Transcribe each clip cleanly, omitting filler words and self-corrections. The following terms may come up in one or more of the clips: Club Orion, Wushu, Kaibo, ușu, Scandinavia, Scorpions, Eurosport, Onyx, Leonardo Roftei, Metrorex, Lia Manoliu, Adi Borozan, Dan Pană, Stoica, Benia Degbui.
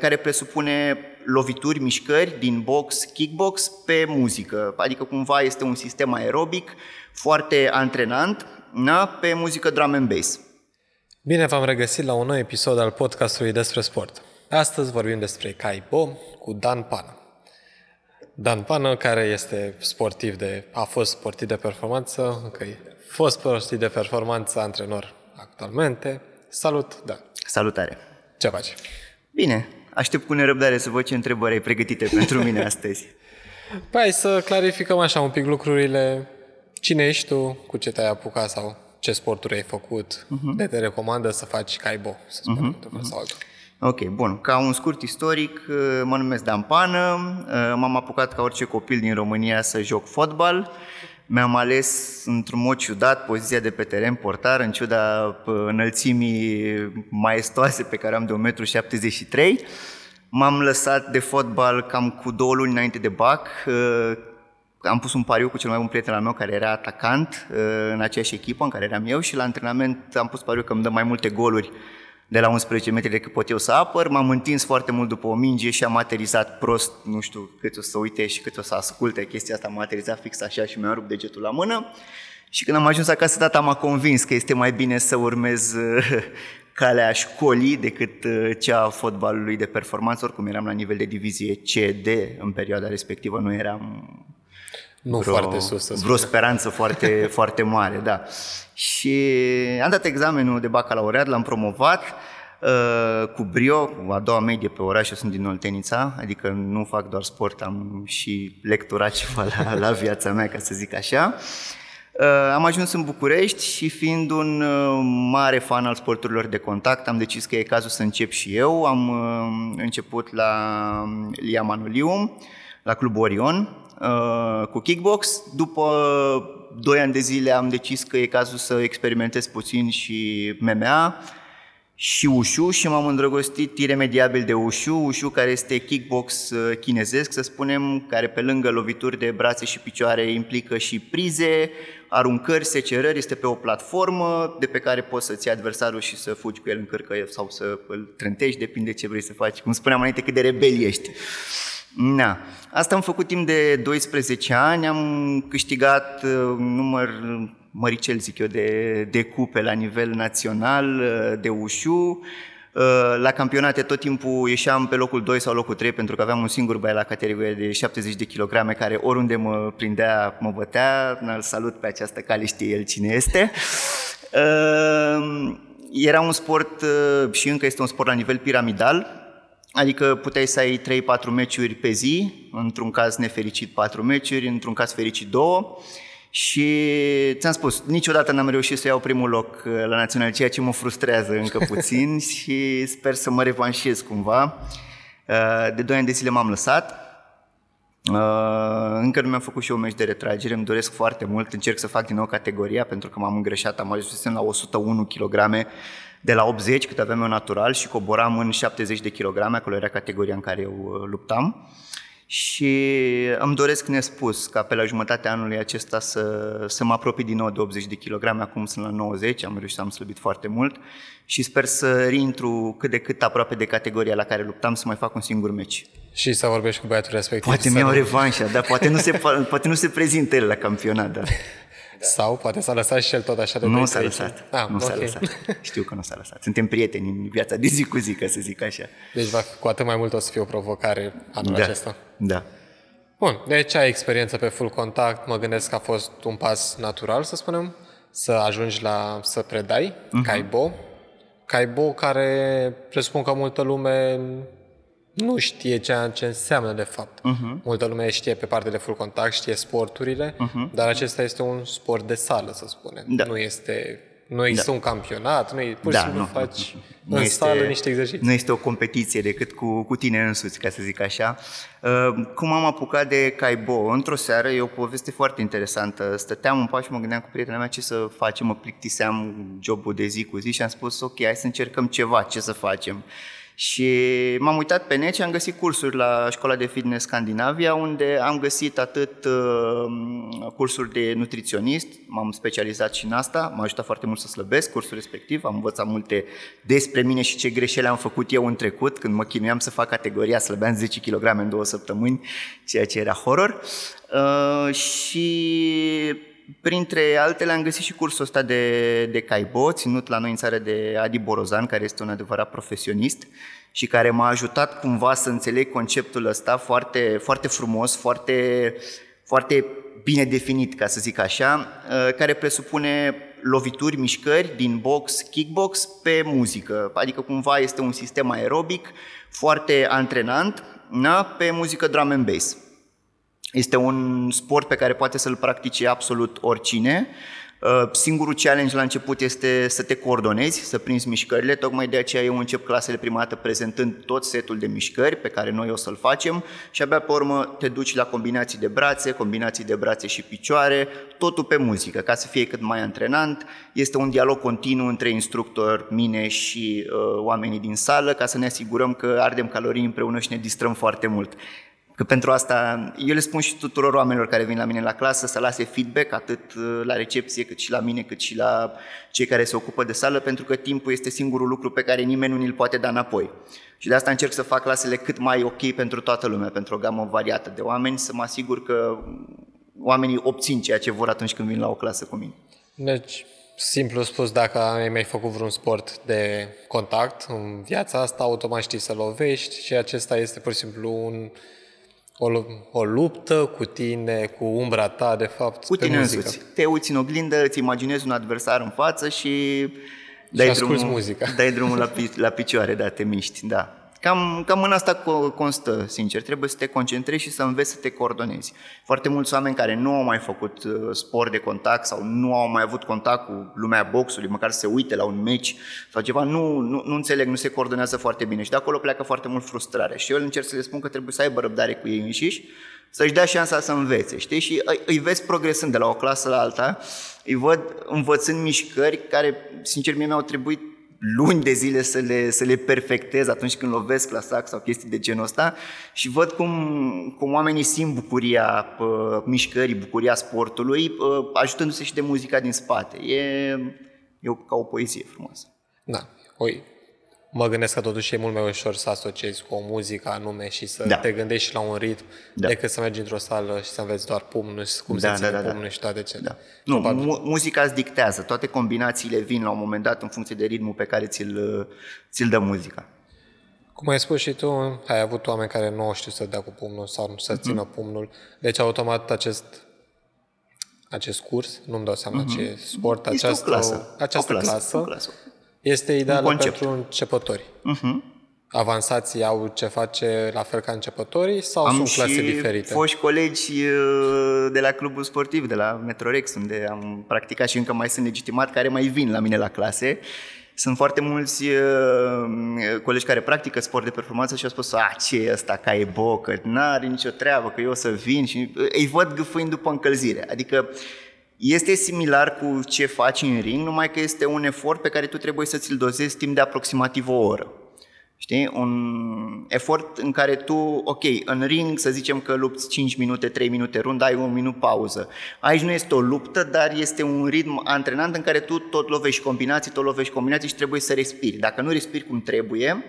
care presupune lovituri, mișcări din box, kickbox pe muzică. Adică cumva este un sistem aerobic foarte antrenant, pe muzică drum and bass. Bine v-am regăsit la un nou episod al podcastului despre sport. Astăzi vorbim despre Kaibo cu Dan Pană. Dan Pană, care este fost sportiv de performanță, antrenor actualmente. Salut, Dan! Salutare! Ce faci? Bine, aștept cu nerăbdare să văd ce întrebări ai pregătite pentru mine astăzi. Păi să clarificăm așa un pic lucrurile. Cine ești tu, cu ce te-ai apucat sau ce sporturi ai făcut, de te recomandă să faci Kaibo, să spunem, sau altul. Ok, bun. Ca un scurt istoric, mă numesc Dan Pană, m-am apucat ca orice copil din România să joc fotbal. Mi-am ales într-un mod ciudat poziția de pe teren portar, în ciuda înălțimii maestoase pe care am de 1,73 m. M-am lăsat de fotbal cam cu 2 luni înainte de BAC. Am pus un pariu cu cel mai bun prieten al meu care era atacant în aceeași echipă în care eram eu și la antrenament am pus pariu că îmi dă mai multe goluri de la 11 metri decât pot eu să apăr. M-am întins foarte mult după o minge și am aterizat prost, nu știu cât o să uite și cât o să asculte chestia asta, m-a aterizat fix așa și mi-a rupt degetul la mână. Și când am ajuns acasă, tata m-a convins că este mai bine să urmez calea școlii decât cea a fotbalului de performanță. Oricum eram la nivel de divizie C-D în perioada respectivă, nu eram... Vreo speranță foarte, foarte mare, da. Și am dat examenul de bacalaureat, l-am promovat cu brio, a doua medie pe oraș, eu sunt din Oltenița, adică nu fac doar sport, am și lecturat ceva la viața mea, ca să zic așa. Am ajuns în București și fiind un mare fan al sporturilor de contact, am decis că e cazul să încep și eu. Am început la Lia Manoliu, la Club Orion, cu kickbox. După 2 ani de zile am decis că e cazul să experimentez puțin și MMA și Wushu și m-am îndrăgostit iremediabil de Wushu, care este kickbox chinezesc, să spunem, care pe lângă lovituri de brațe și picioare implică și prize, aruncări, secerări, este pe o platformă de pe care poți să-ți iei adversarul și să fugi cu el în cârcă sau să îl trântești, depinde ce vrei să faci, cum spuneam înainte, cât de rebel ești. Na. Asta am făcut timp de 12 ani, am câștigat număr măricel, zic eu, de cupe la nivel național, de Wushu. La campionate tot timpul ieșeam pe locul 2 sau locul 3 pentru că aveam un singur băiat la categorie de 70 de kilograme care oriunde mă prindea, mă bătea. Îl salut pe această cale, știe el cine este. Era un sport și încă este un sport la nivel piramidal. Adică puteai să ai 3-4 meciuri pe zi, într-un caz nefericit 4 meciuri, într-un caz fericit 2. Și ți-am spus, niciodată n-am reușit să iau primul loc la național, ceea ce mă frustrează încă puțin și sper să mă revanșez cumva. De 2 ani de zile m-am lăsat. Încă nu mi-am făcut și eu un meci de retragere, îmi doresc foarte mult, încerc să fac din nou categoria pentru că m-am îngreșat, am ajuns la 101 kg de la 80 cât aveam eu natural și coboram în 70 de kg, acolo era categoria în care eu luptam și îmi doresc nespus ca pe la jumătatea anului acesta să mă apropii din nou de 80 de kg, acum sunt la 90, am reușit, am slăbit foarte mult și sper să reintru cât de cât aproape de categoria la care luptam să mai fac un singur meci. Și să vorbești cu băiatul respectiv. Poate mi-au revanșa, dar poate nu se prezintă el la campionat. Da. Sau poate s-a lăsat și el tot așa de... Nu s-a lăsat. Știu că nu s-a lăsat. Suntem prieteni în viața de zi cu zi, ca să zic așa. Deci cu atât mai mult o să fie o provocare anul acesta. Da. Bun, deci ai experiență pe full contact. Mă gândesc că a fost un pas natural, să spunem, să ajungi să predai Kaibo. Kaibo care presupun că multă lume nu știe ceea ce înseamnă de fapt. Multă lume știe pe partea de full contact, știe sporturile, dar acesta este un sport de sală, să spunem. Da. Nu există un campionat, pur și simplu faci în sală niște exerciții. Nu este o competiție decât cu tine însuți, ca să zic așa. Cum am apucat de Kaibo? Într-o seară, e o poveste foarte interesantă. Stăteam în pat și mă gândeam cu prietena mea ce să facem, mă plictiseam jobul de zi cu zi și am spus ok, hai să încercăm ceva, ce să facem. Și m-am uitat pe net și am găsit cursuri la școala de fitness Scandinavia, unde am găsit atât cursuri de nutriționist, m-am specializat și în asta, m-a ajutat foarte mult să slăbesc cursul respectiv, am învățat multe despre mine și ce greșeli am făcut eu în trecut, când mă chinuiam să fac categoria, slăbeam 10 kg în 2 săptămâni, ceea ce era horror. Și printre altele am găsit și cursul ăsta de caibo, ținut la noi în țară de Adi Borozan, care este un adevărat profesionist și care m-a ajutat cumva să înțeleg conceptul ăsta foarte, foarte frumos, foarte, foarte bine definit, ca să zic așa, care presupune lovituri, mișcări din box, kickbox pe muzică. Adică cumva este un sistem aerobic foarte antrenant, na, pe muzică drum and bass. Este un sport pe care poate să-l practice absolut oricine. Singurul challenge la început este să te coordonezi, să prinzi mișcările. Tocmai de aceea eu încep clasele prima dată prezentând tot setul de mișcări pe care noi o să-l facem și abia pe urmă te duci la combinații de brațe, și picioare, totul pe muzică, ca să fie cât mai antrenant. Este un dialog continuu între instructor, mine și oamenii din sală, ca să ne asigurăm că ardem calorii împreună și ne distrăm foarte mult. Că pentru asta, eu le spun și tuturor oamenilor care vin la mine la clasă să lase feedback atât la recepție, cât și la mine, cât și la cei care se ocupă de sală, pentru că timpul este singurul lucru pe care nimeni nu îl poate da înapoi. Și de asta încerc să fac clasele cât mai ok pentru toată lumea, pentru o gamă variată de oameni, să mă asigur că oamenii obțin ceea ce vor atunci când vin la o clasă cu mine. Deci, simplu spus, dacă ai mai făcut vreun sport de contact în viața asta, automat știi să lovești și acesta este pur și simplu o luptă cu tine, cu umbra ta, de fapt, cu tine însuți. Te uiți în oglindă, îți imaginezi un adversar în față și dai drumul la picioare, da, te miști, da. Cam în asta constă, sincer, trebuie să te concentrezi și să înveți să te coordonezi. Foarte mulți oameni care nu au mai făcut sport de contact sau nu au mai avut contact cu lumea boxului, măcar să se uite la un meci sau ceva, nu înțeleg, nu se coordonează foarte bine și de acolo pleacă foarte mult frustrare. Și eu încerc să le spun că trebuie să aibă răbdare cu ei înșiși, să-și dea șansa să învețe, știi? Și îi vezi progresând de la o clasă la alta, îi văd învățând mișcări care, sincer, mie mi-au trebuit luni de zile să le perfectez atunci când lovesc la sac sau chestii de genul ăsta și văd cum oamenii simt bucuria mișcării, bucuria sportului, ajutându-se și de muzica din spate. E ca o poezie frumoasă. Da, mă gândesc că totuși e mult mai ușor să asociezi cu o muzică anume și să te gândești la un ritm decât să mergi într-o sală și să înveți doar pumnul și cum se ține pumnul și toate cele. Da. Nu, muzica îți dictează, toate combinațiile vin la un moment dat în funcție de ritmul pe care ți-l dă muzica. Cum ai spus și tu, ai avut oameni care nu știu să dea cu pumnul sau să țină pumnul, deci automat acest curs, nu-mi dau seama ce sport, este această clasă. Este ideală pentru începători. Avansații au ce face la fel ca începătorii sau sunt clase diferite? Am și foști colegi de la clubul sportiv, de la Metrorex, unde am practicat și încă mai sunt legitimat, care mai vin la mine la clase. Sunt foarte mulți colegi care practică sport de performanță și au spus ce e ăsta, ca e bocă, n-are nicio treabă, că eu o să vin și îi văd gâfâind după încălzire. Adică este similar cu ce faci în ring, numai că este un efort pe care tu trebuie să ți-l dozezi timp de aproximativ o oră. Știi? Un efort în care tu, în ring să zicem că lupți 5 minute, 3 minute rundă, ai 1 minut pauză. Aici nu este o luptă, dar este un ritm antrenant în care tu tot lovești combinații și trebuie să respiri. Dacă nu respiri cum trebuie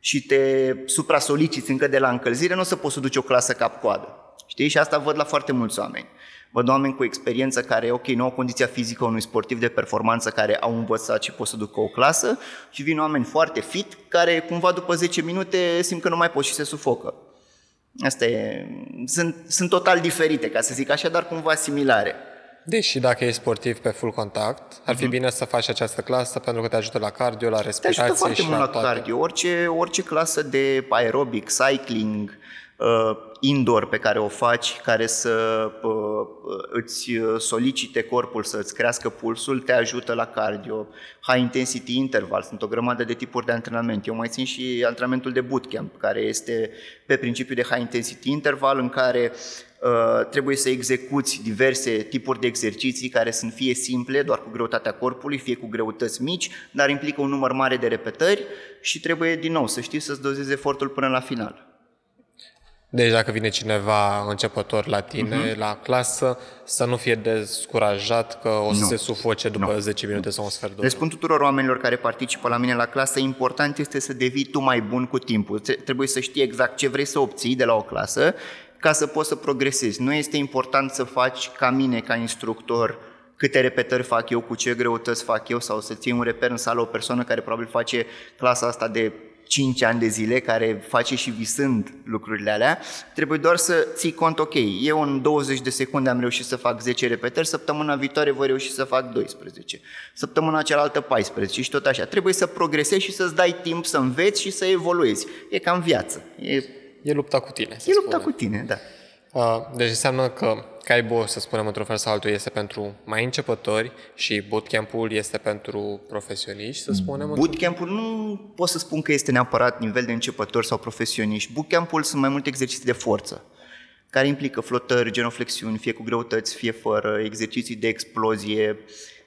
și te supra-soliciți încă de la încălzire, nu o să poți să duci o clasă cap-coadă. Știi? Și asta văd la foarte mulți oameni. Văd oameni cu experiență care, nu au condiția fizică unui sportiv de performanță care au învățat și pot să ducă o clasă și vin oameni foarte fit care cumva după 10 minute simt că nu mai pot și se sufocă. Sunt total diferite, ca să zic așa, dar cumva similare. Deși dacă ești sportiv pe full contact, ar fi bine să faci această clasă pentru că te ajută la cardio, la respirație și la toate. Te ajută foarte mult la cardio, orice clasă de aerobic, cycling, indoor pe care o faci, care să îți solicite corpul, să îți crească pulsul, te ajută la cardio, high intensity interval, sunt o grămadă de tipuri de antrenament. Eu mai țin și antrenamentul de bootcamp, care este pe principiu de high intensity interval, în care trebuie să execuți diverse tipuri de exerciții care sunt fie simple, doar cu greutatea corpului, fie cu greutăți mici, dar implică un număr mare de repetări și trebuie din nou să știi să-ți dozezi efortul până la final. Deci dacă vine cineva începător la tine, la clasă, să nu fie descurajat că o să se sufoce după 10 minute sau un sfert de oră. Deci spun tuturor oamenilor care participă la mine la clasă, important este să devii tu mai bun cu timpul. Trebuie să știi exact ce vrei să obții de la o clasă ca să poți să progresezi. Nu este important să faci ca mine, ca instructor, câte repetări fac eu, cu ce greutăți fac eu, sau să ții un reper în sală o persoană care probabil face clasa asta de 5 ani de zile, care face și visând lucrurile alea. Trebuie doar să ții cont, ok, eu în 20 de secunde am reușit să fac 10 repetări, săptămâna viitoare voi reuși să fac 12, săptămâna cealaltă 14 și tot așa. Trebuie să progresezi și să-ți dai timp să înveți și să evoluezi. E ca în viață. E lupta cu tine. E lupta cu tine, da. Deci înseamnă că Kaibo, să spunem într-un fel sau altul, este pentru mai începători și bootcamp-ul este pentru profesioniști, să spunem? Bootcamp-ul nu pot să spun că este neapărat nivel de începători sau profesioniști. Bootcamp-ul sunt mai multe exerciții de forță, care implică flotări, genoflexiuni, fie cu greutăți, fie fără, exerciții de explozie,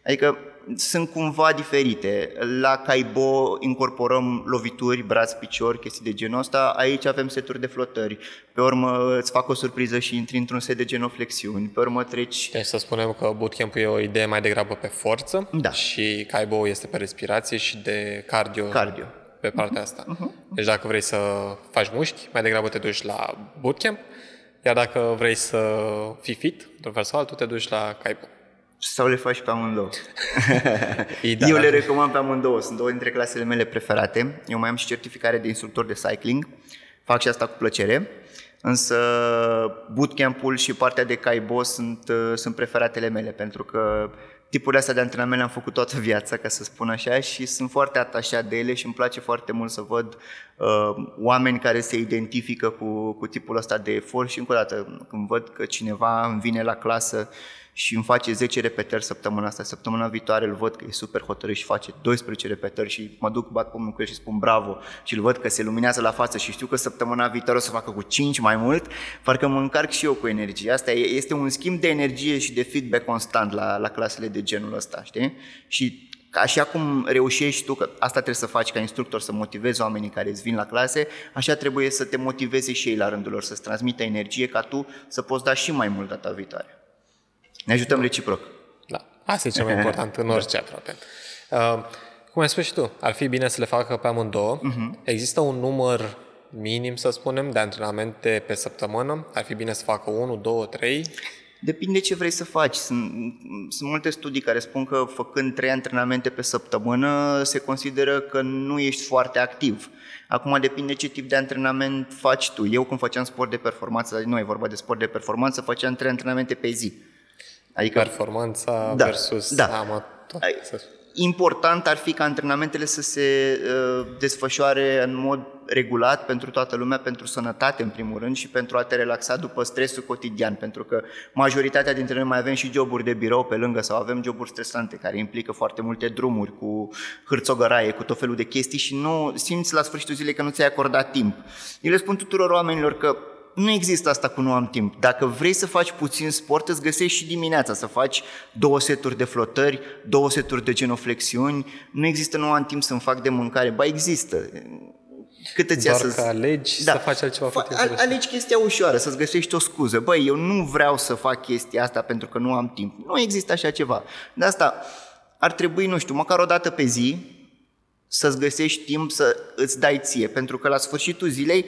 adică sunt cumva diferite. La Kaibo incorporăm lovituri, braț, picior, chestii de genul ăsta. Aici avem seturi de flotări. Pe urmă îți fac o surpriză și intri într-un set de genoflexiuni. Pe urmă treci... Deci să spunem că bootcamp-ul e o idee mai degrabă pe forță, da, și Kaibo este pe respirație și de cardio. Pe partea asta. Deci dacă vrei să faci mușchi, mai degrabă te duci la bootcamp, iar dacă vrei să fii fit, într-un fel sau altul, te duci la Kaibo. Sau le faci pe amândouă? Eu le recomand pe amândouă, sunt două dintre clasele mele preferate. Eu mai am și certificare de instructor de cycling, fac și asta cu plăcere, însă bootcamp-ul și partea de Kaibo sunt preferatele mele, pentru că tipurile astea de antrenament le-am făcut toată viața, ca să spun așa, și sunt foarte atașat de ele și îmi place foarte mult să văd oameni care se identifică cu tipul ăsta de efort. Și încă o dată, când văd că cineva îmi vine la clasă și îmi face 10 repetări săptămâna asta, săptămâna viitoare îl văd că e super hotărât și face 12 repetări și mă duc, bat pumnul cu el și spun bravo și îl văd că se luminează la față și știu că săptămâna viitoare o să facă cu 5 mai mult, parcă mă încarc și eu cu energie. Asta este un schimb de energie și de feedback constant la clasele de genul ăsta, știi? Și așa cum reușești tu, că asta trebuie să faci ca instructor, să motivezi oamenii care îți vin la clase, așa trebuie să te motiveze și ei la rândul lor, să-ți transmită energie ca tu să poți da și mai mult data viitoare. Ne ajutăm reciproc. Da. Asta e cel mai important în orice aproape. Cum ai spus și tu, ar fi bine să le facă pe amândouă. Există un număr minim, să spunem, de antrenamente pe săptămână? Ar fi bine să facă 1, 2, 3? Depinde ce vrei să faci. Sunt multe studii care spun că făcând 3 antrenamente pe săptămână se consideră că nu ești foarte activ. Acum depinde ce tip de antrenament faci tu. Eu când făceam sport de performanță, nu e vorba de sport de performanță, făceam 3 antrenamente pe zi. Adică performanța versus amator. Important ar fi ca antrenamentele să se desfășoare în mod regulat pentru toată lumea, pentru sănătate în primul rând și pentru a te relaxa după stresul cotidian, pentru că majoritatea dintre noi mai avem și joburi de birou pe lângă sau avem joburi stresante care implică foarte multe drumuri cu hârțogăraie, cu tot felul de chestii și nu simți la sfârșitul zilei că nu ți-ai acordat timp. Eu le spun tuturor oamenilor că nu există asta cu nu am timp. Dacă vrei să faci puțin sport, îți găsești și dimineața să faci 2 seturi de flotări, 2 seturi de genoflexiuni. Nu există nu am timp să-mi fac de mâncare. Ba, există. Cât îți ia doar că alegi să faci altceva. Alegi chestia ușoară, să-ți găsești o scuză. Băi, eu nu vreau să fac chestia asta pentru că nu am timp. Nu există așa ceva. De asta ar trebui, nu știu, măcar o dată pe zi să-ți găsești timp să îți dai ție. Pentru că la sfârșitul zilei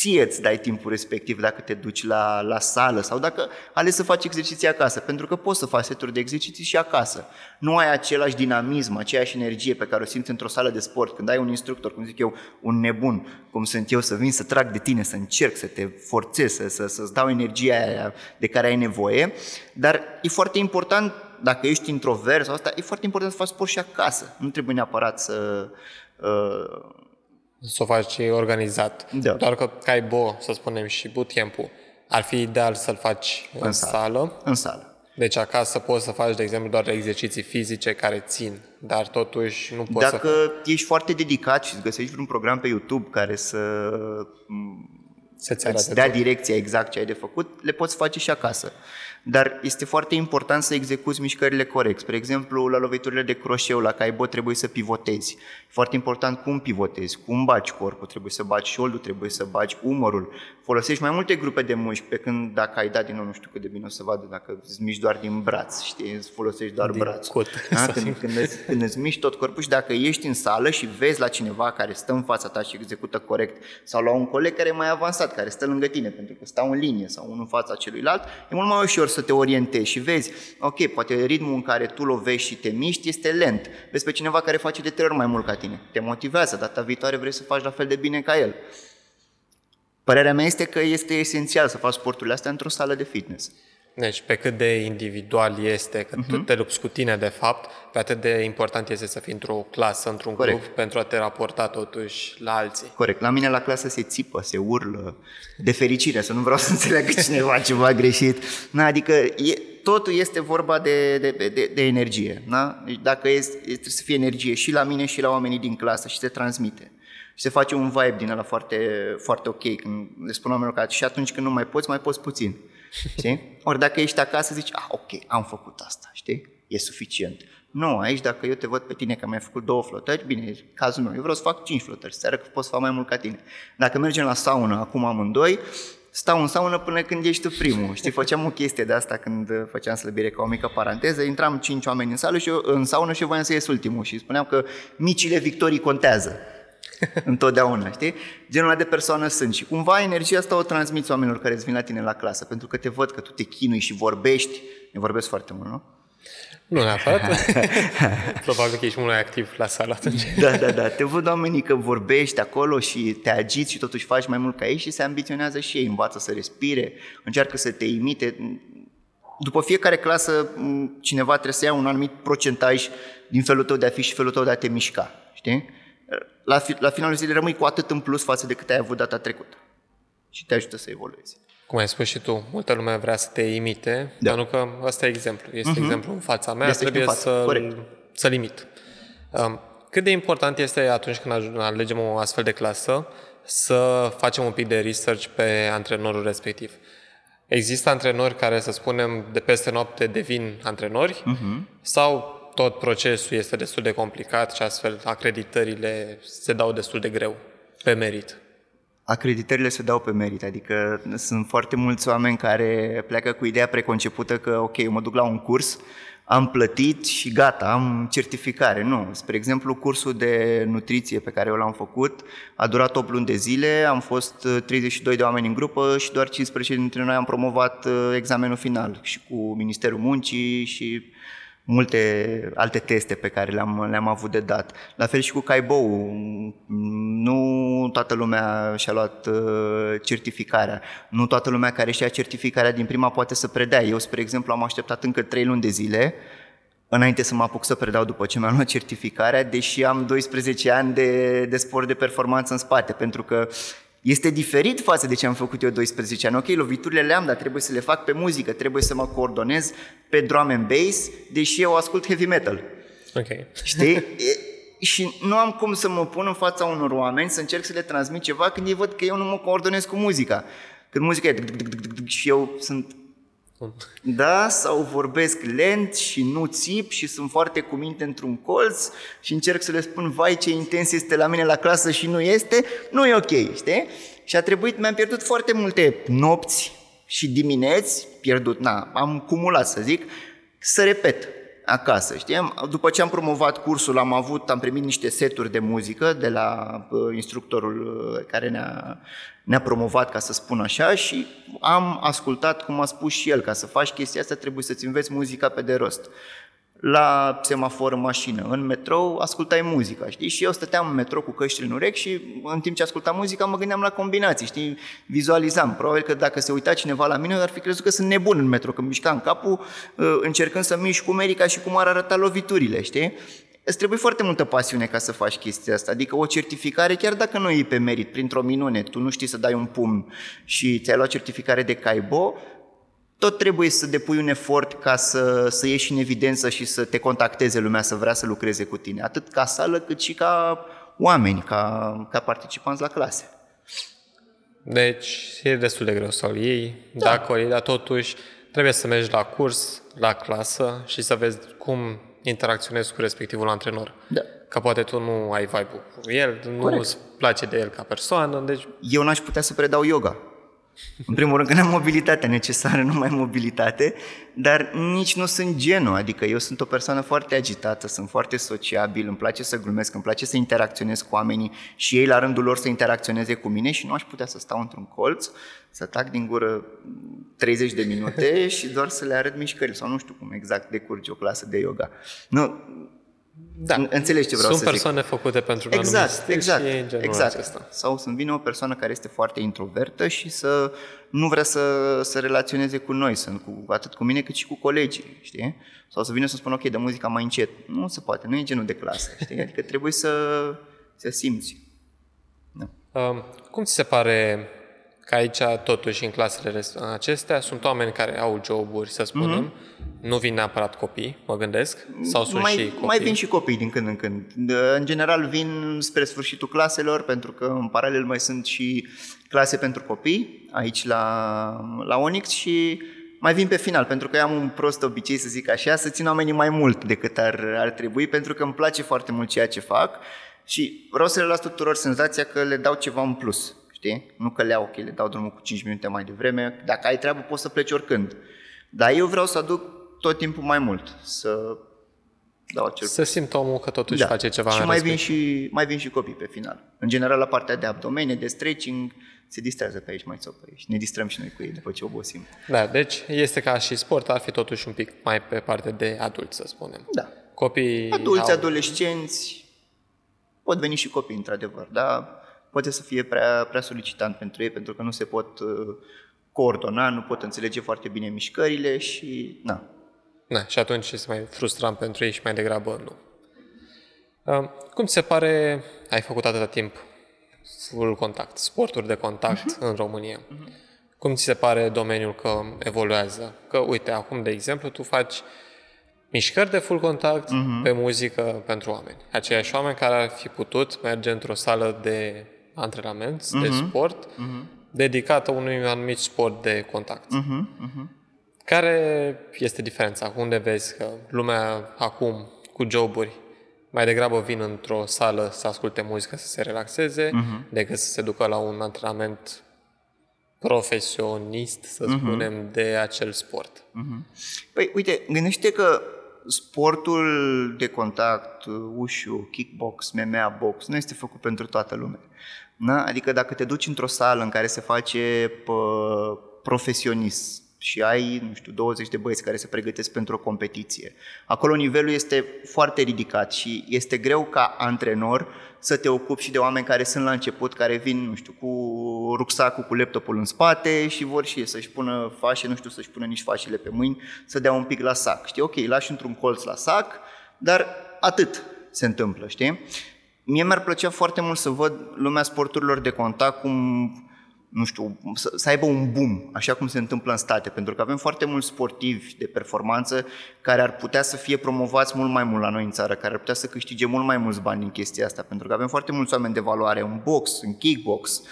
ție îți dai timpul respectiv dacă te duci la sală sau dacă alegi să faci exerciții acasă, pentru că poți să faci seturi de exerciții și acasă. Nu ai același dinamism, aceeași energie pe care o simți într-o sală de sport, când ai un instructor, cum zic eu, un nebun, cum sunt eu, să vin să trag de tine, să încerc, să te forțez, să-ți dau energia aia de care ai nevoie, dar e foarte important, dacă ești introvert sau asta, e foarte important să faci sport și acasă. Nu trebuie neapărat să... să o faci organizat. Da. Doar că Kaibo, să spunem, și bootcamp-ul, ar fi ideal să-l faci în sală. În sală. Deci acasă poți să faci, de exemplu, doar exerciții fizice care țin, dar totuși nu poți. Dacă ești foarte dedicat și îți găsești vreun program pe YouTube care să-ți dea direcția exact ce ai de făcut, le poți face și acasă. Dar este foarte important să execuți mișcările corect. Spre exemplu, la loviturile de croșeu, la Kaibo, trebuie să pivotezi. Foarte important cum pivotezi, cum baci corpul, trebuie să baci șoldul, trebuie să baci umărul. Folosești mai multe grupe de mușchi, pe când dacă ai dat din nou, nu știu cât de bine o să vadă, dacă îți miști doar din braț, știi, folosești doar brațul. Când îți miști tot corpul și dacă ești în sală și vezi la cineva care stă în fața ta și execută corect, sau la un coleg care e mai avansat, care stă lângă tine, pentru că stau în linie sau unul în fața celuilalt, e mult mai ușor să te orientezi și vezi, ok, poate ritmul în care tu lovești și te miști este lent. Vezi pe cineva care face de 3 ori mai mult ca tine. Te motivează, data viitoare vrei să faci la fel de bine ca el. Părerea mea este că este esențial să faci sporturile astea într-o sală de fitness. Deci, pe cât de individual este, că tu te lupți cu tine, de fapt, pe atât de important este să fii într-o clasă, într-un grup, pentru a te raporta totuși la alții. Corect. La mine la clasă se țipă, se urlă, de fericire, să nu vreau să înțeleagă cineva ceva greșit. Na, adică totul este vorba de energie. Na? Deci dacă trebuie să fie energie și la mine și la oamenii din clasă și se transmite. Și se face un vibe din ăla foarte, foarte ok, când le spun oamenilor că și atunci când nu mai poți puțin. Știi? Ori dacă ești acasă zici, ok, am făcut asta, știi? E suficient. Nu, aici dacă eu te văd pe tine că mi-ai făcut 2 flotări, bine, e cazul meu, eu vreau să fac 5 flotări, seara că pot să fac mai mult ca tine. Dacă mergem la saună, acum amândoi, stau în saună până când ești tu primul. Știi, făceam o chestie de asta când făceam slăbire, ca o mică paranteză, intram 5 oameni în sală și eu, în saună, și eu voiam să ies ultimul și spuneam că micile victorii contează. Întotdeauna, știi? Genul ăla de persoană sunt și cumva energia asta o transmiți oamenilor care îți vin la tine la clasă, pentru că te văd că tu te chinui și vorbești. Ne vorbesc foarte mult, nu? Nu neapărat. Probabil că ești mult mai activ la sală atunci. Da. Te văd oamenii că vorbești acolo și te agiți și totuși faci mai mult ca ei și se ambiționează și ei, învață să respire, încearcă să te imite. După fiecare clasă cineva trebuie să ia un anumit procentaj din felul tău de a fi și felul tău de a te mișca, știi? La finalul zilei rămâi cu atât în plus față de cât ai avut data trecută și te ajută să evoluezi. Cum ai spus și tu, multă lume vrea să te imite, pentru că ăsta e exemplu. Este exemplu în fața mea, trebuie să-l imit. Cât de important este atunci când alegem o astfel de clasă să facem un pic de research pe antrenorul respectiv? Există antrenori care, să spunem, de peste noapte devin antrenori sau tot procesul este destul de complicat și astfel acreditările se dau destul de greu, pe merit? Acreditările se dau pe merit, adică sunt foarte mulți oameni care pleacă cu ideea preconcepută că ok, eu mă duc la un curs, am plătit și gata, am certificare. Nu, spre exemplu, cursul de nutriție pe care eu l-am făcut a durat 8 luni de zile, am fost 32 de oameni în grupă și doar 15 dintre noi am promovat examenul final și cu Ministerul Muncii și multe alte teste pe care le-am avut de dat. La fel și cu Kaibo-ul, nu toată lumea și-a luat certificarea, nu toată lumea care și-a certificarea din prima poate să predea. Eu, spre exemplu, am așteptat încă 3 luni de zile înainte să mă apuc să predau după ce mi-am luat certificarea, deși am 12 ani de sport de performanță în spate, pentru că este diferit față de ce am făcut eu 12 ani. Ok, loviturile le-am, dar trebuie să le fac pe muzică, trebuie să mă coordonez pe drum and bass, deși eu ascult heavy metal. Okay. Știi? Și nu am cum să mă pun în fața unor oameni să încerc să le transmit ceva când ei văd că eu nu mă coordonez cu muzica. Când muzica e și eu sunt... Da, sau vorbesc lent și nu țip și sunt foarte cu minte într-un colț și încerc să le spun, vai ce intens este la mine la clasă și nu e ok, știi? Și mi-am pierdut foarte multe nopți și dimineți, am cumulat să zic, să repet acasă, știi? După ce am promovat cursul, am primit niște seturi de muzică de la instructorul care ne-a promovat, ca să spun așa, și am ascultat, cum a spus și el, ca să faci chestia asta trebuie să-ți înveți muzica pe de rost. La semafor, în mașină, în metrou, ascultai muzica, știi? Și eu stăteam în metrou cu căștile în urechi și în timp ce ascultam muzica mă gândeam la combinații, știi? Vizualizam. Probabil că dacă se uita cineva la mine ar fi crezut că sunt nebun în metrou, că mișcam capul încercând să mișc cu merica și cum ar arăta loviturile, știi? Îți trebuie foarte multă pasiune ca să faci chestia asta. Adică o certificare, chiar dacă nu e pe merit, printr-o minune, tu nu știi să dai un pumn și ți-ai luat certificare de Kaibo, tot trebuie să depui un efort ca să ieși în evidență și să te contacteze lumea, să vrea să lucreze cu tine, atât ca sală cât și ca oameni, ca participanți la clase. Deci e destul de greu să-l iei, da. Dacă o iei, dar totuși trebuie să mergi la curs, la clasă și să vezi cum interacționezi cu respectivul antrenor. Da. Că poate tu nu ai vibe-ul cu el, nu îți place de el ca persoană. Deci... Eu n-aș putea să predau yoga. În primul rând că n-am mobilitatea necesară, nu mai mobilitate, dar nici nu sunt genul, adică eu sunt o persoană foarte agitată, sunt foarte sociabil, îmi place să glumesc, îmi place să interacționez cu oamenii și ei la rândul lor să interacționeze cu mine și nu aș putea să stau într-un colț, să tac din gură 30 de minute și doar să le arăt mișcările sau nu știu cum exact decurge o clasă de yoga. Nu... Da, înțelegi ce vreau să zic. Sunt persoane făcute pentru un anumit stil și e genul acesta. Sau să-mi vine o persoană care este foarte introvertă și să nu vrea să relaționeze cu noi, atât cu mine cât și cu colegii, știi? Sau să vină să spună, ok, dă muzica mai încet. Nu se poate, nu e genul de clasă, știi? Adică trebuie să simți. Da. Cum ți se pare că aici, totuși, în clasele acestea, sunt oameni care au joburi, să spunem, nu vin neapărat copii, mă gândesc, sau sunt și copii? Mai vin și copii din când în când. În general vin spre sfârșitul claselor, pentru că în paralel mai sunt și clase pentru copii, aici la Onyx și mai vin pe final, pentru că eu am un prost obicei, să zic așa, să țin oamenii mai mult decât ar trebui, pentru că îmi place foarte mult ceea ce fac și vreau să le las tuturor senzația că le dau ceva în plus. Nu că le iau, ok, le dau drumul cu 5 minute mai devreme, dacă ai treabă poți să pleci oricând. Dar eu vreau să aduc tot timpul mai mult, să dau acel... Să simt omul că totuși face ceva și în respect. Și mai vin și copii pe final. În general la partea de abdomene, de stretching, se distrează pe aici mai țopă și ne distrăm și noi cu ei după ce obosim. Da, deci este ca și sport, ar fi totuși un pic mai pe partea de adulți, să spunem. Da. Copiii adulți, adolescenți, pot veni și copii într-adevăr, dar... poate să fie prea solicitant pentru ei, pentru că nu se pot coordona, nu pot înțelege foarte bine mișcările și na. Na, și atunci este mai frustrant pentru ei și mai degrabă nu. Cum ți se pare, ai făcut atâta timp full contact, sporturi de contact în România. Cum ți se pare domeniul că evoluează? Că uite, acum de exemplu tu faci mișcări de full contact pe muzică pentru oameni. Aceiași oameni care ar fi putut merge într-o sală de antrenament, de sport, dedicată unui anumit sport de contact. Care este diferența? Unde vezi că lumea acum cu joburi mai degrabă vin într-o sală să asculte muzică, să se relaxeze, decât să se ducă la un antrenament profesionist, să spunem, de acel sport? Păi, uite, gândește că sportul de contact, ușu, kickbox, MMA, box, nu este făcut pentru toată lumea. Na? Adică dacă te duci într-o sală în care se face profesionist și ai, nu știu, 20 de băieți care se pregătesc pentru o competiție, acolo nivelul este foarte ridicat și este greu ca antrenor să te ocupi și de oameni care sunt la început, care vin, nu știu, cu rucsacul, cu laptopul în spate și vor și să-și pună fașe, nu știu, să-și pună nici fașele pe mâini, să dea un pic la sac, știi? Ok, lași într-un colț la sac, dar atât se întâmplă, știi? Mie mi-ar plăcea foarte mult să văd lumea sporturilor de contact cum... nu știu, să aibă un boom, așa cum se întâmplă în state, pentru că avem foarte mulți sportivi de performanță care ar putea să fie promovați mult mai mult la noi în țară, care ar putea să câștige mult mai mulți bani din chestia asta, pentru că avem foarte mulți oameni de valoare în box, în kickbox,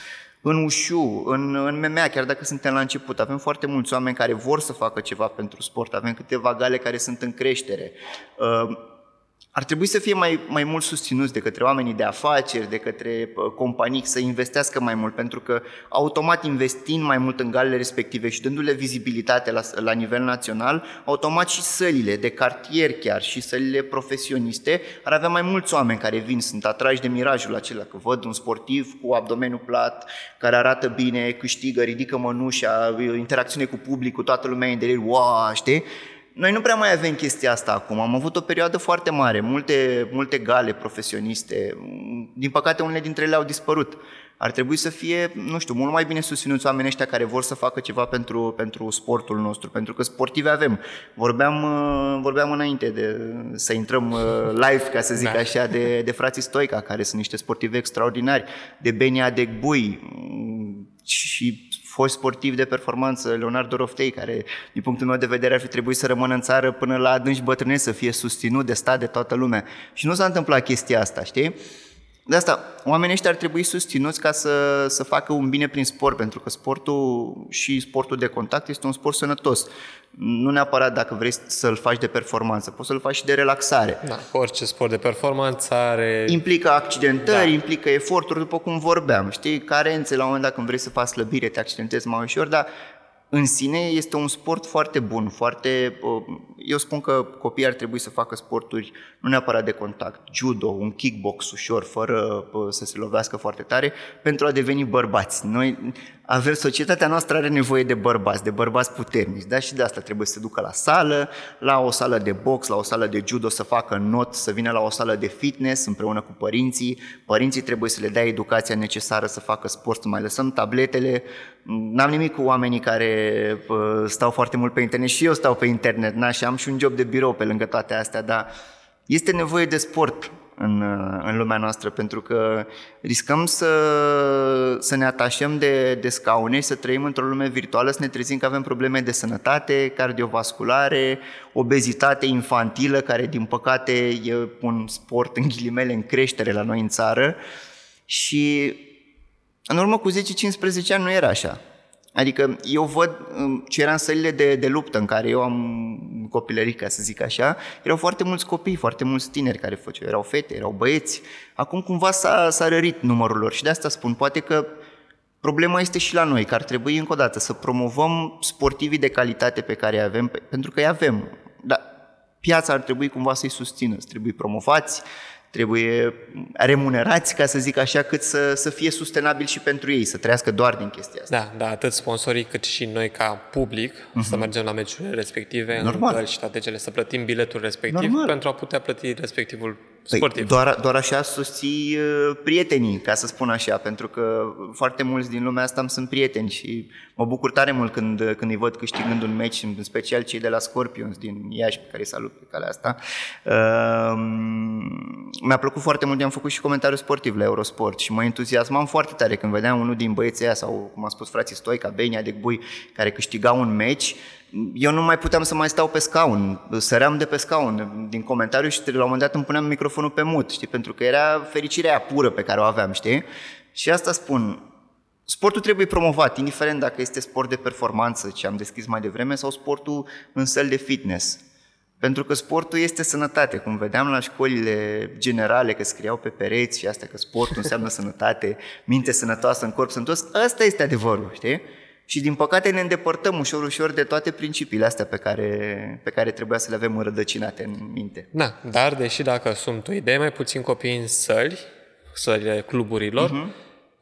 în ușu, în MMA, chiar dacă suntem la început. Avem foarte mulți oameni care vor să facă ceva pentru sport, avem câteva gale care sunt în creștere. Ar trebui să fie mai mult susținuți de către oamenii de afaceri, de către companii, să investească mai mult, pentru că automat investind mai mult în galele respective și dându-le vizibilitate la nivel național, automat și sălile de cartier chiar și sălile profesioniste ar avea mai mulți oameni care vin, sunt atrași de mirajul acela, că văd un sportiv cu abdomenul plat, care arată bine, câștigă, ridică mănușa, interacțiune cu publicul, toată lumea e de el, wow, știi? Noi nu prea mai avem chestia asta acum, am avut o perioadă foarte mare, multe gale profesioniste, din păcate unele dintre ele au dispărut. ar trebui să fie, nu știu, mult mai bine susținuți oamenii ăștia care vor să facă ceva pentru sportul nostru, pentru că sportivi avem. Vorbeam înainte să intrăm live, ca să zic așa, de frații Stoica, care sunt niște sportivi extraordinari, de Benia Degbui și fost sportiv de performanță, Leonardo Roftei, care, din punctul meu de vedere, ar fi trebuit să rămână în țară până la adânci bătrâneți, să fie susținut de stat, de toată lumea. Și nu s-a întâmplat chestia asta, știi? De asta, oamenii ăștia ar trebui susținuți ca să facă un bine prin sport, pentru că sportul și sportul de contact este un sport sănătos. Nu neapărat dacă vrei să-l faci de performanță, poți să-l faci și de relaxare. Da, orice sport de performanță are... Implică accidentări, da. Implică eforturi, după cum vorbeam, știi? Carențe, la un moment dat când vrei să faci slăbire, te accidentezi mai ușor, dar în sine este un sport foarte bun, foarte... Eu spun că copiii ar trebui să facă sporturi nu neapărat de contact, judo, un kickbox ușor, fără să se lovească foarte tare, pentru a deveni bărbați. Noi avem, societatea noastră are nevoie de bărbați, puternici, da? Și de asta trebuie să se ducă la sală, la o sală de box, la o sală de judo, să facă not, să vină la o sală de fitness împreună cu părinții. Părinții trebuie să le dea educația necesară să facă sport, să mai lăsăm tabletele. N-am nimic cu oamenii care stau foarte mult pe internet, și eu stau pe internet, na, și am și un job de birou pe lângă toate astea, dar este nevoie de sport în lumea noastră, pentru că riscăm să ne atașăm de scaune și să trăim într-o lume virtuală, să ne trezim că avem probleme de sănătate, cardiovasculare, obezitate infantilă, care din păcate e un sport în ghilimele în creștere la noi în țară, și în urmă cu 10-15 ani nu era așa. Adică eu văd ce era în sălile de luptă în care eu am copilărit, ca să zic așa, erau foarte mulți copii, foarte mulți tineri care făceau, erau fete, erau băieți. Acum cumva s-a rărit numărul lor și de asta spun, poate că problema este și la noi, că ar trebui încă o dată să promovăm sportivii de calitate pe care îi avem, pentru că îi avem, dar piața ar trebui cumva să-i susțină, trebuie promovați, trebuie remunerați, ca să zic așa, cât să fie sustenabil și pentru ei, să trăiască doar din chestia asta. Da, atât sponsorii cât și noi ca public, să mergem la meciurile respective, normal, în și toate cele, să plătim biletul respectiv, normal, pentru a putea plăti respectivul sportiv. Doar așa susții prietenii, ca să spun așa, pentru că foarte mulți din lumea asta îmi sunt prieteni și mă bucur tare mult când îi văd câștigând un meci, în special cei de la Scorpions din Iași, pe care îi salut pe calea asta. Mi-a plăcut foarte mult, am făcut și comentariu sportiv la Eurosport și mă entuziasmam foarte tare când vedeam unul din băieții aia, sau cum am spus frații Stoica, Benia Degbui, care câștigau un meci. Eu nu mai puteam să mai stau pe scaun, săream de pe scaun din comentariu și la un moment dat îmi puneam microfonul pe mute, știi? Pentru că era fericirea aia pură pe care o aveam, știi? Și asta spun, sportul trebuie promovat, indiferent dacă este sport de performanță, ce am deschis mai devreme, sau sportul în săli de fitness. Pentru că sportul este sănătate, cum vedeam la școlile generale, că scriau pe pereți și astea, că sportul înseamnă sănătate, minte sănătoasă în corp sănătos, ăsta este adevărul, știi? Și din păcate ne îndepărtăm ușor, ușor de toate principiile astea pe care trebuia să le avem înrădăcinate în minte. Da, dar deși dacă sunt o idee, mai puțin copii în sălile cluburilor,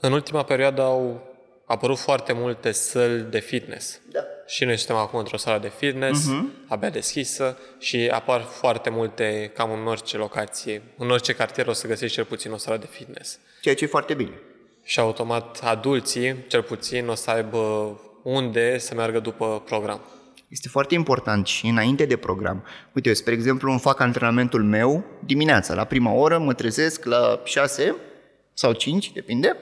în ultima perioadă au apărut foarte multe săli de fitness. Da. Și noi suntem acum într-o sală de fitness, abia deschisă, și apar foarte multe, cam în orice locație, în orice cartier o să găsești cel puțin o sală de fitness. Ceea ce e foarte bine. Și automat adulții, cel puțin, o să aibă unde să meargă după program. Este foarte important și înainte de program. Uite, eu, spre exemplu, îmi fac antrenamentul meu dimineața, la prima oră, mă trezesc la 6 sau 5, depinde,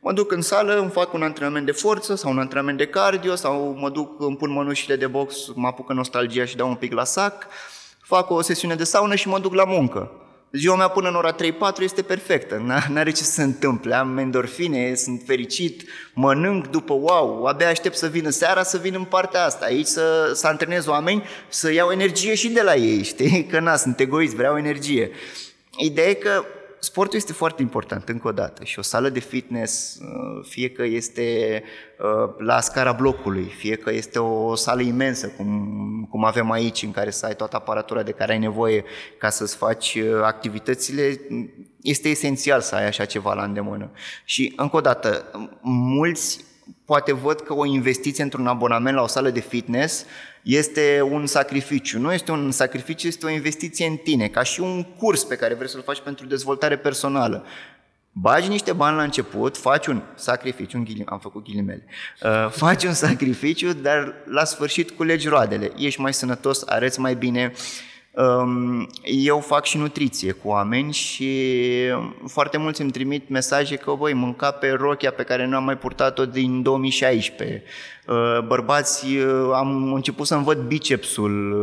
mă duc în sală, îmi fac un antrenament de forță sau un antrenament de cardio, sau mă duc, îmi pun mănușile de box, mă apucă nostalgia și dau un pic la sac, fac o sesiune de saună și mă duc la muncă. Ziua mea până în ora 3-4 este perfectă, n-are ce să se întâmple, am endorfine, sunt fericit, mănânc după wow, abia aștept să vină seara, să vin în partea asta, aici să antrenez oameni, să iau energie și de la ei, știi, că sunt egoist, vreau energie. Ideea e că sportul este foarte important, încă o dată, și o sală de fitness, fie că este la scara blocului, fie că este o sală imensă, cum avem aici, în care să ai toată aparatura de care ai nevoie ca să-ți faci activitățile, este esențial să ai așa ceva la îndemână. Și, încă o dată, mulți poate văd că o investiție într-un abonament la o sală de fitness este un sacrificiu. Nu este un sacrificiu, este o investiție în tine, ca și un curs pe care vrei să-l faci pentru dezvoltare personală. Bagi niște bani la început, faci un sacrificiu, am făcut ghilimele, faci un sacrificiu, dar la sfârșit culegi roadele, ești mai sănătos, arăți mai bine. Eu fac și nutriție cu oameni și foarte mulți îmi trimit mesaje că, băi, mânca pe rochia pe care nu am mai purtat-o din 2016. Bărbați, am început să-mi văd bicepsul,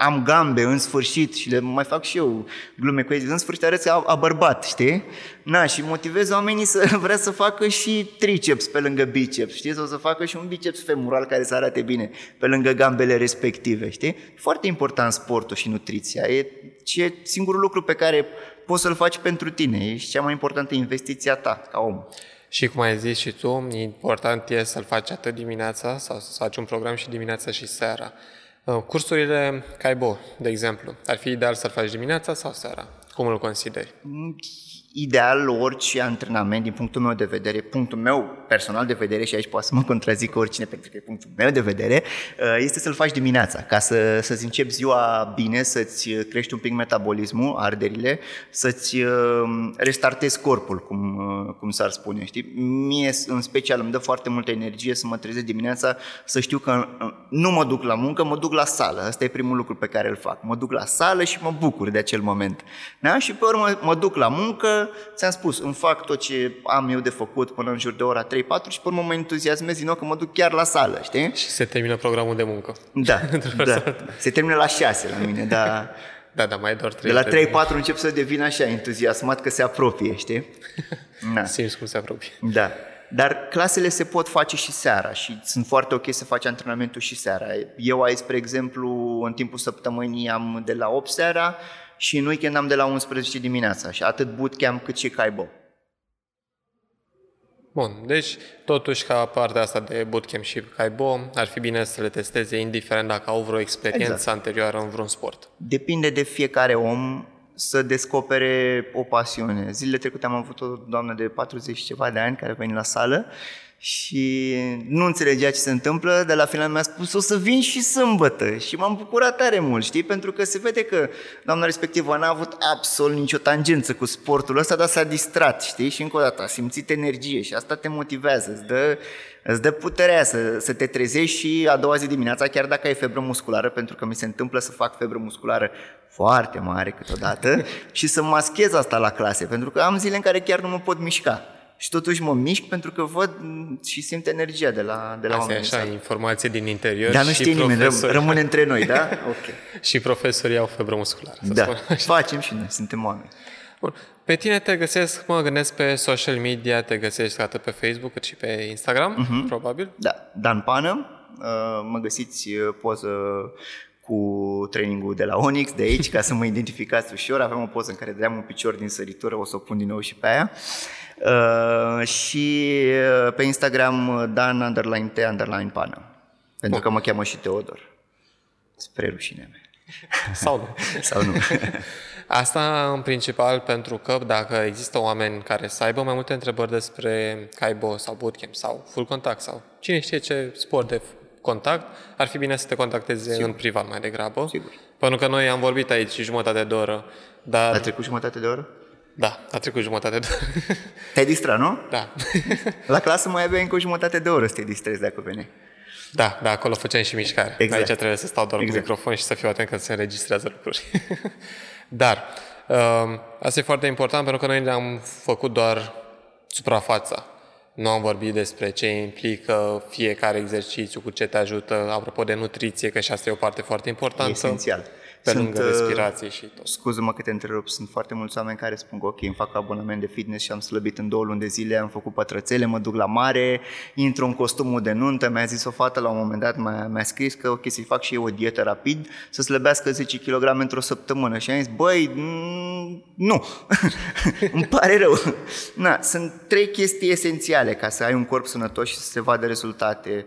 am gambe în sfârșit și le mai fac și eu glume cu ei, în sfârșit arăți a bărbat, știi? Na, și motivez oamenii să vrea să facă și triceps pe lângă biceps, știi? Sau să facă și un biceps femural care să arate bine pe lângă gambele respective, știi? Foarte important sportul și nutriția, e singurul lucru pe care poți să-l faci pentru tine, e cea mai importantă investiție a ta ca om. Și cum ai zis și tu, important e să-l faci atât dimineața sau să faci un program și dimineața și seara. Cursurile Kaibo, de exemplu, ar fi ideal să-l faci dimineața sau seara? Cum îl consideri? Ideal orice antrenament din punctul meu de vedere, punctul meu personal de vedere, și aici poate să mă contrazic oricine pentru că e punctul meu de vedere, este să-l faci dimineața, ca să-ți începi ziua bine, să-ți crești un pic metabolismul, arderile, să-ți restartezi corpul, cum s-ar spune, știi? Mie, în special, îmi dă foarte multă energie să mă trezesc dimineața, să știu că nu mă duc la muncă, mă duc la sală. Asta e primul lucru pe care îl fac. Mă duc la sală și mă bucur de acel moment. Da? Și pe urmă mă duc la muncă, ți-am spus, îmi fac tot ce am eu de făcut până în jur de ora 3-4 și pe urmă mă entuziasmez din nou că mă duc chiar la sală, știi? Și se termină programul de muncă. Da, da. Se termină la 6 la mine, dar... Da, mai doar 3. De la 3-4 încep să devin așa entuziasmat că se apropie, știi? Da. Simți cum se apropie. Da. Dar clasele se pot face și seara și sunt foarte ok să faci antrenamentul și seara. Eu aici, spre exemplu, în timpul săptămânii am de la 8 seara și în weekend am de la 11 dimineața și atât bootcamp cât și Kaibo. Bun, deci totuși ca partea asta de bootcamp și Kaibo ar fi bine să le testeze indiferent dacă au vreo experiență anterioară în vreun sport. Depinde de fiecare om să descopere o pasiune. Zilele trecute am avut o doamnă de 40 ceva de ani care a venit la sală și nu înțelegea ce se întâmplă, dar la final mi-a spus o să vin și sâmbătă și m-am bucurat tare mult, știi? Pentru că se vede că doamna respectivă n-a avut absolut nicio tangență cu sportul ăsta, dar s-a distrat, știi? Și încă o dată a simțit energie și asta te motivează, îți dă puterea să te trezești și a doua zi dimineața, chiar dacă ai febră musculară, pentru că mi se întâmplă să fac febră musculară foarte mare câteodată și să maschez asta la clase, pentru că am zile în care chiar nu mă pot mișca. Și totuși mă mișc pentru că văd și simt energia de la oameni. Asta e așa, informație din interior. Dar nu știe nimeni, rămâne între noi, da? Okay. Și profesorii au febră musculară. Da, facem și noi, suntem oameni. Bun. Pe tine te găsesc, mă gândesc, pe social media, te găsești atât pe Facebook cât și pe Instagram, probabil. Da, Dan Pană, mă găsiți poză cu trainingul de la Onyx, de aici, ca să mă identificați ușor. Aveam o poză în care dădeam un picior din săritură, o să o pun din nou și pe aia. Și pe Instagram Dan_T_Pană, pentru că mă cheamă și Teodor, spre rușinea mea. Sau nu. Asta în principal pentru că dacă există oameni care să aibă mai multe întrebări despre Kaibo sau bootcamp sau full contact sau cine știe ce sport de contact, ar fi bine să te contacteze în privat mai degrabă. Sigur. Pentru că noi am vorbit aici jumătate de oră, dar... A trecut jumătate de oră? Da, a trecut jumătate de oră. Te-ai distrat, nu? Da. La clasă mai aveai încă o jumătate de oră să te distrezi dacă veneai. Da, dar acolo făceam și mișcare. Exact. Aici trebuie să stau doar cu microfon și să fiu atent când se înregistrează lucruri. Dar asta e foarte important pentru că noi ne-am făcut doar suprafața. Nu am vorbit despre ce implică fiecare exercițiu, cu ce te ajută, apropo de nutriție, că și asta e o parte foarte importantă. Esențial. Pe lângă respirație și tot. Scuze-mă că te întrerup, sunt foarte mulți oameni care spun că ok, îmi fac abonament de fitness și am slăbit în 2 luni de zile, am făcut pătrățele, mă duc la mare, intru în costumul de nuntă, mi-a zis o fată la un moment dat, mi-a scris că ok, să-i fac și eu o dietă rapid, să slăbească 10 kg într-o săptămână și am zis, băi, nu, îmi pare rău. Na, sunt 3 chestii esențiale ca să ai un corp sănătos și să se vadă rezultate: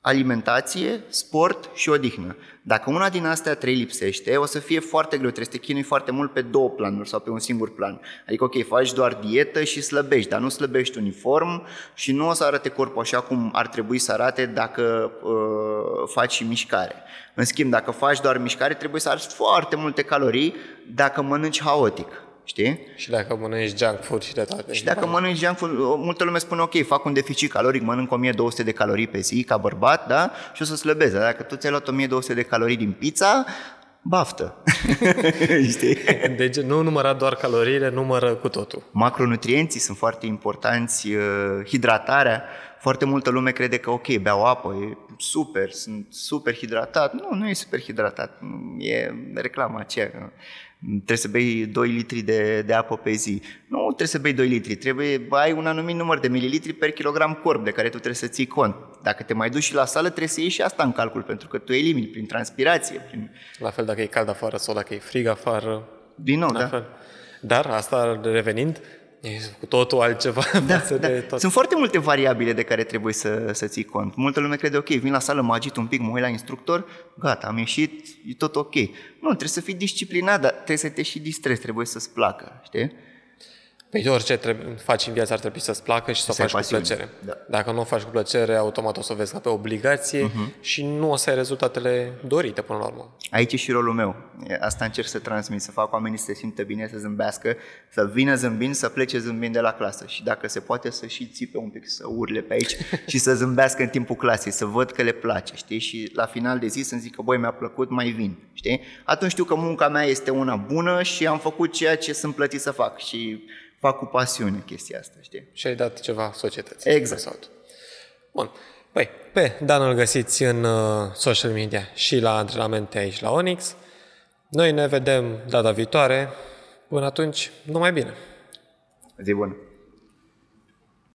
alimentație, sport și odihnă. Dacă una din astea 3 lipsește, o să fie foarte greu, trebuie să te chinui foarte mult pe 2 planuri sau pe un singur plan. Adică, ok, faci doar dietă și slăbești, dar nu slăbești uniform și nu o să arate corpul așa cum ar trebui să arate dacă faci și mișcare. În schimb, dacă faci doar mișcare, trebuie să arzi foarte multe calorii dacă mănânci haotic. știi? Și dacă mănânci junk food și de toate. Și dacă mănânci junk food, multă lume spune, ok, fac un deficit caloric, mănânc 1200 de calorii pe zi ca bărbat, da? Și o să slăbesc. Dar dacă tu ți-ai luat 1200 de calorii din pizza, baftă. Știi? Deci nu număra doar caloriile, numără cu totul. Macronutrienții sunt foarte importanți, hidratarea. Foarte multă lume crede că ok, beau apă, e super, sunt super hidratat. Nu, nu e super hidratat, e reclama aceea. Trebuie să bei 2 litri de apă pe zi. Nu trebuie să bei 2 litri, trebuie ai un anumit număr de mililitri per kilogram corp de care tu trebuie să ții cont. Dacă te mai duci și la sală, trebuie să iei și asta în calcul, pentru că tu elimini prin transpirație. La fel dacă e cald afară sau dacă e frig afară. Din nou, da. Fel. Dar asta revenind, e cu totul altceva. Da, da. Tot. Sunt foarte multe variabile de care trebuie să ții cont. Multă lume crede, ok, vin la sală, mă agit un pic, mă uit la instructor, gata, am ieșit, e tot ok. Nu, trebuie să fii disciplinat, dar trebuie să te și distrezi, trebuie să-ți placă, știi? Păi orice faci în viață ar trebui să-ți placă și să o faci pasiune, cu plăcere. Da. Dacă nu o faci cu plăcere, automat o să o vezi ca pe obligație și nu o să ai rezultatele dorite până la urmă. Aici e și rolul meu. Asta încerc să transmit, să fac oamenii să se simtă bine, să zâmbească, să vină zâmbind, să plece zâmbind de la clasă. Și dacă se poate să și țipe un pic, să urle pe aici și să zâmbească în timpul clasei, să văd că le place, știi? Și la final de zi să-mi zic că, băi, mi-a plăcut, mai vin, știi? Atunci știu că munca mea este una bună și am făcut ceea ce sunt plătit să fac și fac cu pasiune chestia asta, știi? Și ai dat ceva societății. Exact. Bun. Păi, pe Dan îl găsiți în social media și la antrenamente aici la Onyx. Noi ne vedem data viitoare. Până atunci, numai bine! Zi bună!